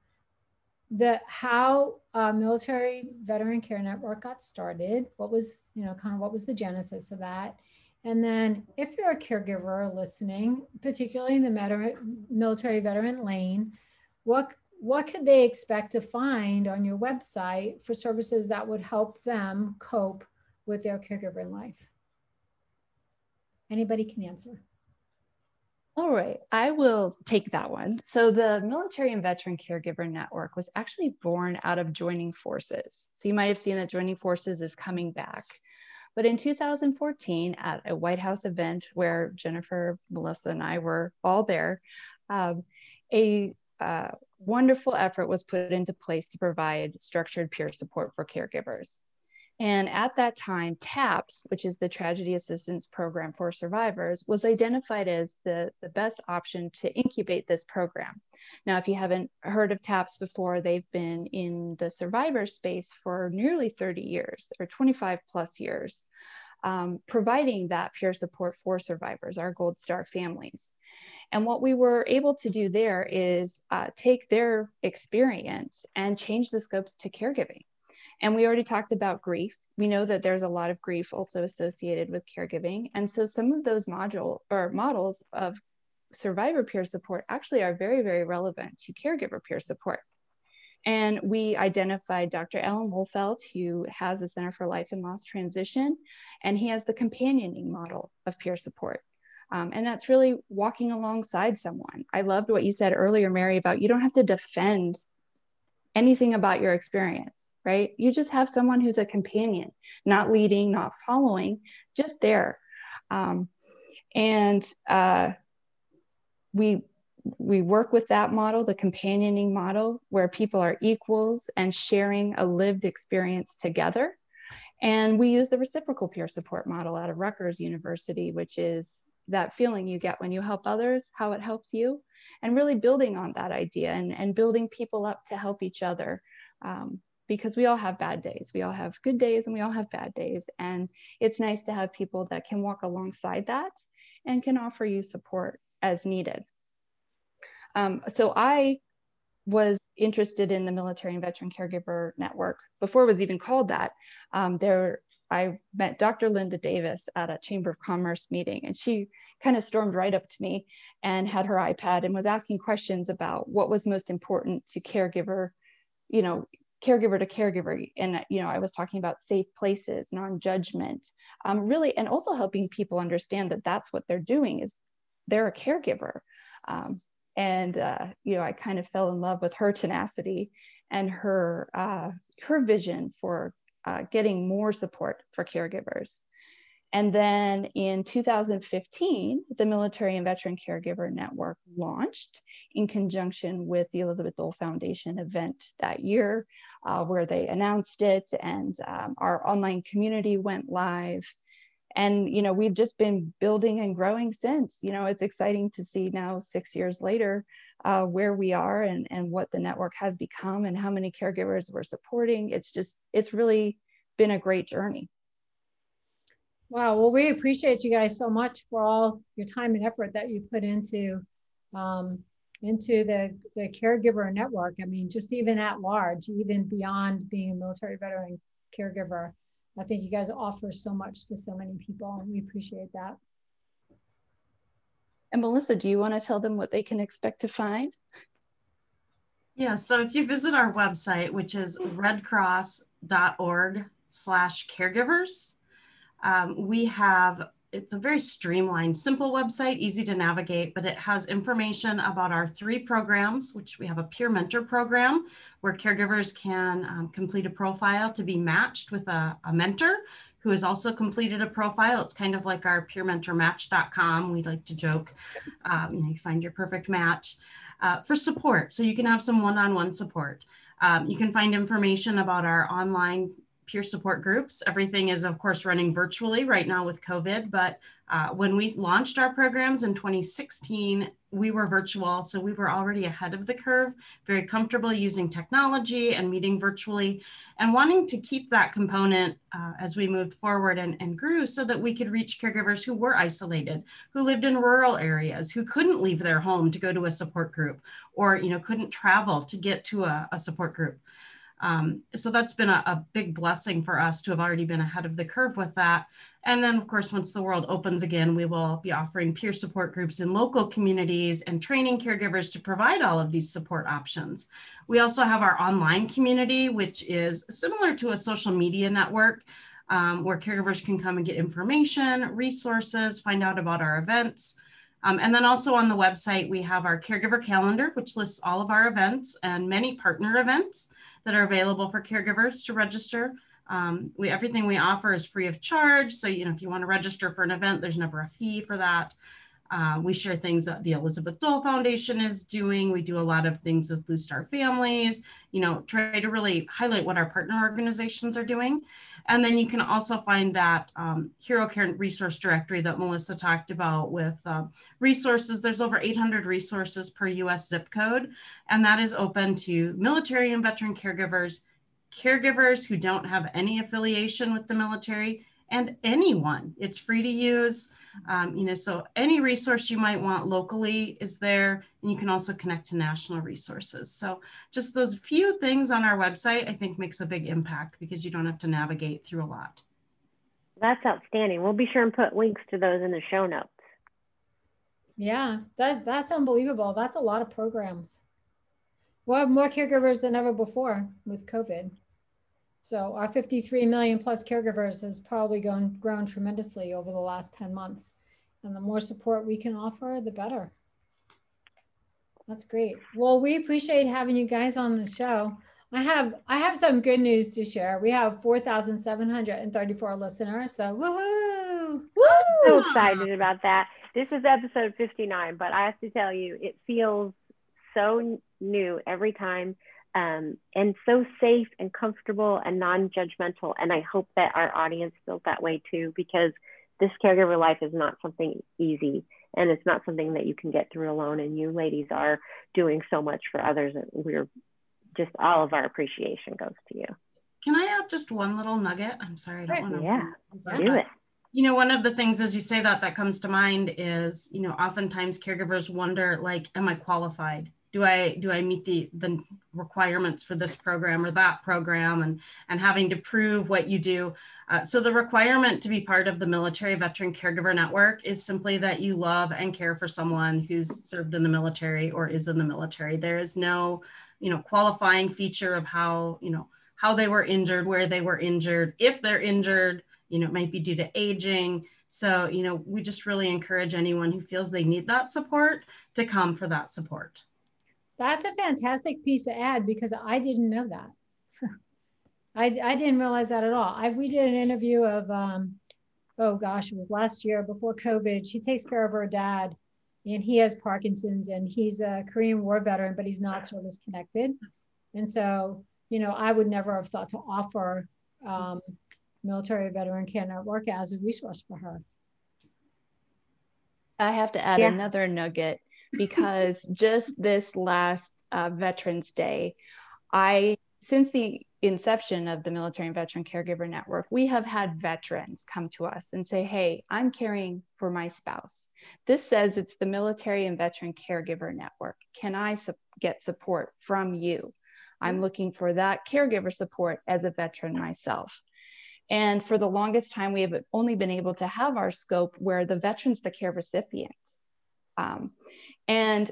the how uh, Military Veteran Care Network got started, what was, you know, kind of what was the genesis of that. And then if you're a caregiver listening, particularly in the military veteran lane, what, what could they expect to find on your website for services that would help them cope with their caregiver in life? Anybody can answer. All right, I will take that one. So the Military and Veteran Caregiver Network was actually born out of Joining Forces. So you might have seen that Joining Forces is coming back. But in two thousand fourteen, at a White House event where Jennifer, Melissa, and I were all there, um, a uh, wonderful effort was put into place to provide structured peer support for caregivers. And at that time, TAPS, which is the Tragedy Assistance Program for Survivors, was identified as the, the best option to incubate this program. Now, if you haven't heard of TAPS before, they've been in the survivor space for nearly thirty years or twenty-five plus years, um, providing that peer support for survivors, our Gold Star families. And what we were able to do there is uh, take their experience and change the scopes to caregiving. And we already talked about grief. We know that there's a lot of grief also associated with caregiving. And so some of those module or models of survivor peer support actually are very, very relevant to caregiver peer support. And we identified Doctor Alan Wolfeld, who has a Center for Life and Loss Transition, and he has the companioning model of peer support. Um, and that's really walking alongside someone. I loved what you said earlier, Mary, about you don't have to defend anything about your experience, right? You just have someone who's a companion, not leading, not following, just there. Um, and uh, we we work with that model, the companioning model, where people are equals and sharing a lived experience together. And we use the reciprocal peer support model out of Rutgers University, which is that feeling you get when you help others, how it helps you, and really building on that idea and, and building people up to help each other. Um, because we all have bad days. We all have good days and we all have bad days. And it's nice to have people that can walk alongside that and can offer you support as needed. Um, so I was interested in the Military and Veteran Caregiver Network before it was even called that. Um, there, I met Doctor Linda Davis at a Chamber of Commerce meeting, and she kind of stormed right up to me and had her iPad and was asking questions about what was most important to caregiver, you know, caregiver to caregiver. And, you know, I was talking about safe places, non-judgment, um, really, and also helping people understand that that's what they're doing is they're a caregiver. Um, and, uh, you know, I kind of fell in love with her tenacity and her, uh, her vision for uh, getting more support for caregivers. And then in two thousand fifteen, the Military and Veteran Caregiver Network launched in conjunction with the Elizabeth Dole Foundation event that year, uh, where they announced it and um, our online community went live. And, you know, we've just been building and growing since. You know, it's exciting to see now six years later uh, where we are and, and what the network has become and how many caregivers we're supporting. It's just, it's really been a great journey. Wow, well, we appreciate you guys so much for all your time and effort that you put into um, into the, the caregiver network. I mean, just even at large, even beyond being a military veteran caregiver, I think you guys offer so much to so many people, and we appreciate that. And Melissa, do you want to tell them what they can expect to find? Yeah, so if you visit our website, which is red cross dot org slash caregivers, Um, we have, it's a very streamlined, simple website, easy to navigate, but it has information about our three programs, which we have a peer mentor program where caregivers can um, complete a profile to be matched with a, a mentor who has also completed a profile. It's kind of like our peer mentor match dot com. We like to joke, um, you know, you find your perfect match uh, for support. So you can have some one-on-one support. Um, you can find information about our online peer support groups. Everything is, of course, running virtually right now with COVID, but uh, when we launched our programs in twenty sixteen, we were virtual, so we were already ahead of the curve, very comfortable using technology and meeting virtually, and wanting to keep that component uh, as we moved forward and, and grew, so that we could reach caregivers who were isolated, who lived in rural areas, who couldn't leave their home to go to a support group, or you know, couldn't travel to get to a, a support group. Um, so that's been a, a big blessing for us to have already been ahead of the curve with that. And then, of course, once the world opens again, we will be offering peer support groups in local communities and training caregivers to provide all of these support options. We also have our online community, which is similar to a social media network, um, where caregivers can come and get information, resources, find out about our events. Um, and then also on the website, we have our caregiver calendar, which lists all of our events and many partner events that are available for caregivers to register. Um, we, everything we offer is free of charge. So, you know, if you want to register for an event, there's never a fee for that. Uh, we share things that the Elizabeth Dole Foundation is doing. We do a lot of things with Blue Star Families, you know, try to really highlight what our partner organizations are doing. And then you can also find that um, Hero Care resource directory that Melissa talked about with uh, resources. There's over eight hundred resources per U S zip code, and that is open to military and veteran caregivers, caregivers who don't have any affiliation with the military, and anyone. It's free to use. Um, you know, so any resource you might want locally is there, and you can also connect to national resources. So just those few things on our website, I think, makes a big impact, because you don't have to navigate through a lot. That's outstanding. We'll be sure and put links to those in the show notes. Yeah, that, that's unbelievable. That's a lot of programs. We'll have more caregivers than ever before with COVID. So our fifty-three million plus caregivers has probably gone, grown tremendously over the last ten months. And the more support we can offer, the better. That's great. Well, we appreciate having you guys on the show. I have I have some good news to share. We have four thousand seven hundred thirty-four listeners, so woohoo! Woo! I'm so excited about that. This is episode fifty-nine, but I have to tell you, it feels so new every time. Um, and so safe and comfortable and non-judgmental. And I hope that our audience feels that way too, because this caregiver life is not something easy, and it's not something that you can get through alone. And you ladies are doing so much for others. And we're just, all of our appreciation goes to you. Can I add just one little nugget? I'm sorry, I don't want to. Yeah, do it. You know, one of the things as you say that that comes to mind is, you know, oftentimes caregivers wonder, like, am I qualified? Do I, do I meet the, the requirements for this program or that program, and, and having to prove what you do. Uh, so the requirement to be part of the Military Veteran Caregiver Network is simply that you love and care for someone who's served in the military or is in the military. There is no, you know, qualifying feature of how, you know, how they were injured, where they were injured, if they're injured, you know, it might be due to aging. So, you know, we just really encourage anyone who feels they need that support to come for that support. That's a fantastic piece to add, because I didn't know that. I, I didn't realize that at all. I, we did an interview of, um, oh gosh, it was last year before COVID. She takes care of her dad, and he has Parkinson's, and he's a Korean War veteran, but he's not service connected. And so, you know, I would never have thought to offer um, Military Veteran Care Network as a resource for her. I have to add yeah. another nugget. Because just this last uh, Veterans Day, I, since the inception of the Military and Veteran Caregiver Network, we have had veterans come to us and say, hey, I'm caring for my spouse. This says it's the Military and Veteran Caregiver Network. Can I su- get support from you? I'm looking for that caregiver support as a veteran myself. And for the longest time, we have only been able to have our scope where the veteran's the care recipient. Um, and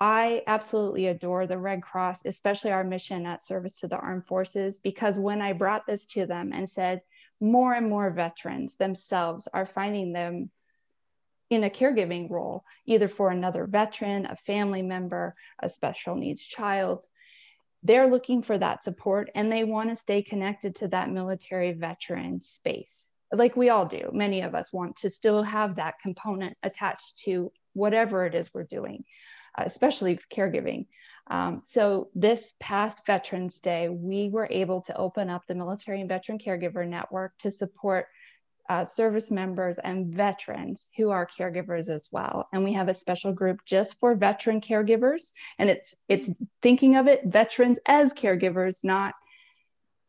I absolutely adore the Red Cross, especially our mission at Service to the Armed Forces, because when I brought this to them and said, more and more veterans themselves are finding them in a caregiving role, either for another veteran, a family member, a special needs child, they're looking for that support, and they want to stay connected to that military veteran space. Like we all do, many of us want to still have that component attached to whatever it is we're doing, especially caregiving. Um, so this past Veterans Day, we were able to open up the Military and Veteran Caregiver Network to support uh, service members and veterans who are caregivers as well. And we have a special group just for veteran caregivers. And it's, it's thinking of it, veterans as caregivers, not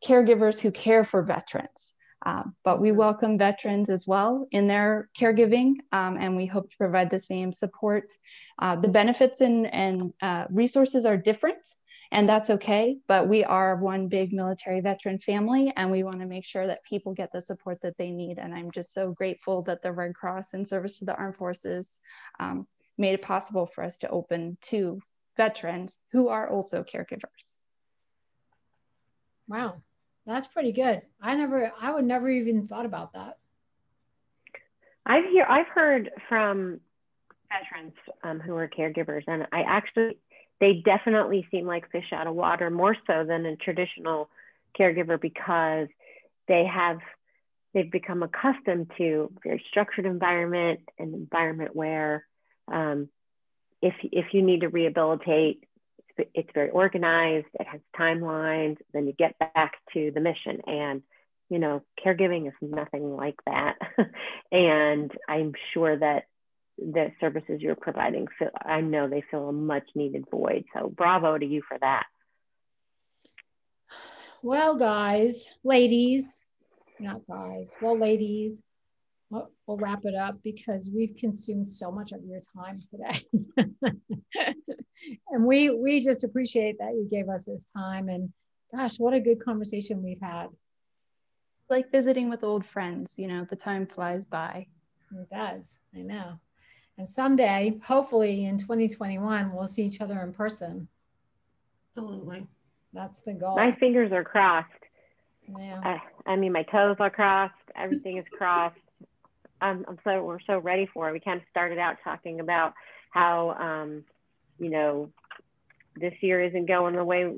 caregivers who care for veterans. Uh, but we welcome veterans as well in their caregiving, um, and we hope to provide the same support. Uh, the benefits and, and uh, resources are different, and that's okay, but we are one big military veteran family, and we want to make sure that people get the support that they need. And I'm just so grateful that the Red Cross and Service to the Armed Forces um, made it possible for us to open to veterans who are also caregivers. Wow. That's pretty good. I never, I would never even thought about that. I've hear, I've heard from veterans um, who are caregivers, and I actually, they definitely seem like fish out of water, more so than a traditional caregiver, because they have, they've become accustomed to a very structured environment, an environment where um, if, if you need to rehabilitate, it's very organized, it has timelines, then you get back to the mission. And, you know, caregiving is nothing like that. And I'm sure that the services you're providing, fill, I know they fill a much needed void. So bravo to you for that. Well, guys, ladies, not guys, well, ladies, we'll, we'll wrap it up because we've consumed so much of your time today. And we we just appreciate that you gave us this time, and gosh, what a good conversation we've had. Like visiting with old friends, you know, the time flies by. It does, I know. And someday, hopefully in twenty twenty-one, we'll see each other in person. Absolutely. That's the goal. My fingers are crossed. Yeah. I, I mean, my toes are crossed. Everything is crossed. I'm, I'm so, we're so ready for it. We kind of started out talking about how, um, you know, this year isn't going the way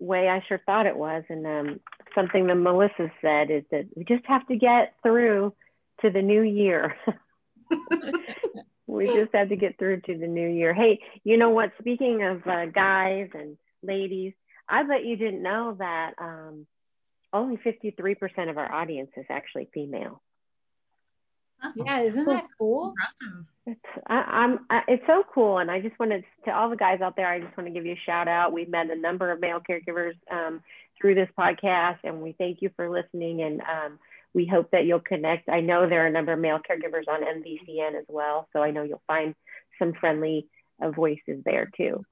way I sure thought it was. And um, something that Melissa said is that we just have to get through to the new year. We just have to get through to the new year. Hey, you know what? Speaking of uh, guys and ladies, I bet you didn't know that um, only fifty-three percent of our audience is actually female. Yeah, isn't that cool? Impressive. It's, I, I'm, I, it's so cool. And I just wanted to, to all the guys out there, I just want to give you a shout out. We've met a number of male caregivers um, through this podcast, and we thank you for listening. And um, we hope that you'll connect. I know there are a number of male caregivers on M V C N as well. So I know you'll find some friendly uh, voices there too.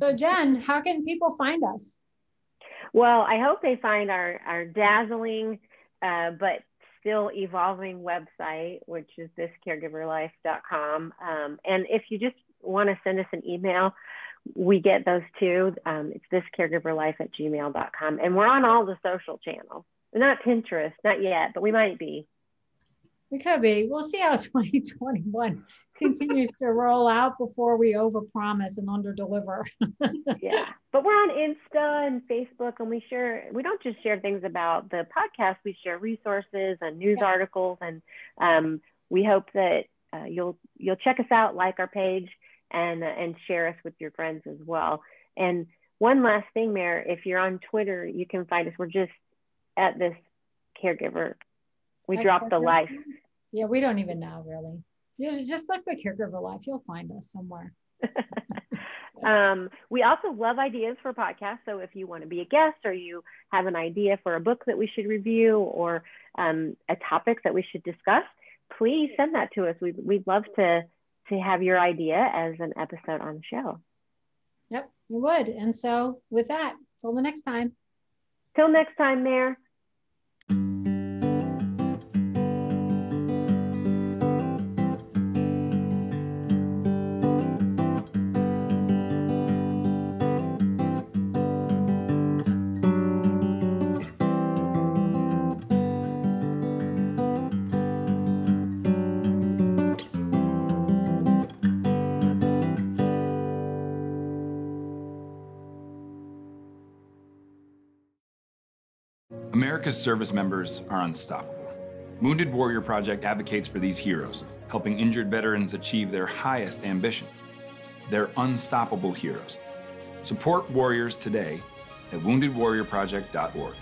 So Jen, how can people find us? Well, I hope they find our, our dazzling, uh, but still evolving website, which is this caregiver life dot com. Um, and if you just want to send us an email, we get those too. Um, it's this caregiver life at gmail dot com. And we're on all the social channels. Not Pinterest, not yet, but we might be. We could be. We'll see how twenty twenty-one continues to roll out before we overpromise and underdeliver. Yeah, but we're on Insta and Facebook, and we share. We don't just share things about the podcast. We share resources and news yeah. articles, and um, we hope that uh, you'll you'll check us out, like our page, and uh, and share us with your friends as well. And one last thing, Mayor, if you're on Twitter, you can find us. We're just at this caregiver. We dropped the life. Yeah, we don't even know really. Yeah, just look for Caregiver Life. You'll find us somewhere. um, we also love ideas for podcasts. So if you want to be a guest, or you have an idea for a book that we should review, or um, a topic that we should discuss, please send that to us. We'd, we'd love to, to have your idea as an episode on the show. Yep, we would. And so with that, till the next time. Till next time, Mayor. America's service members are unstoppable. Wounded Warrior Project advocates for these heroes, helping injured veterans achieve their highest ambition. They're unstoppable heroes. Support warriors today at wounded warrior project dot org.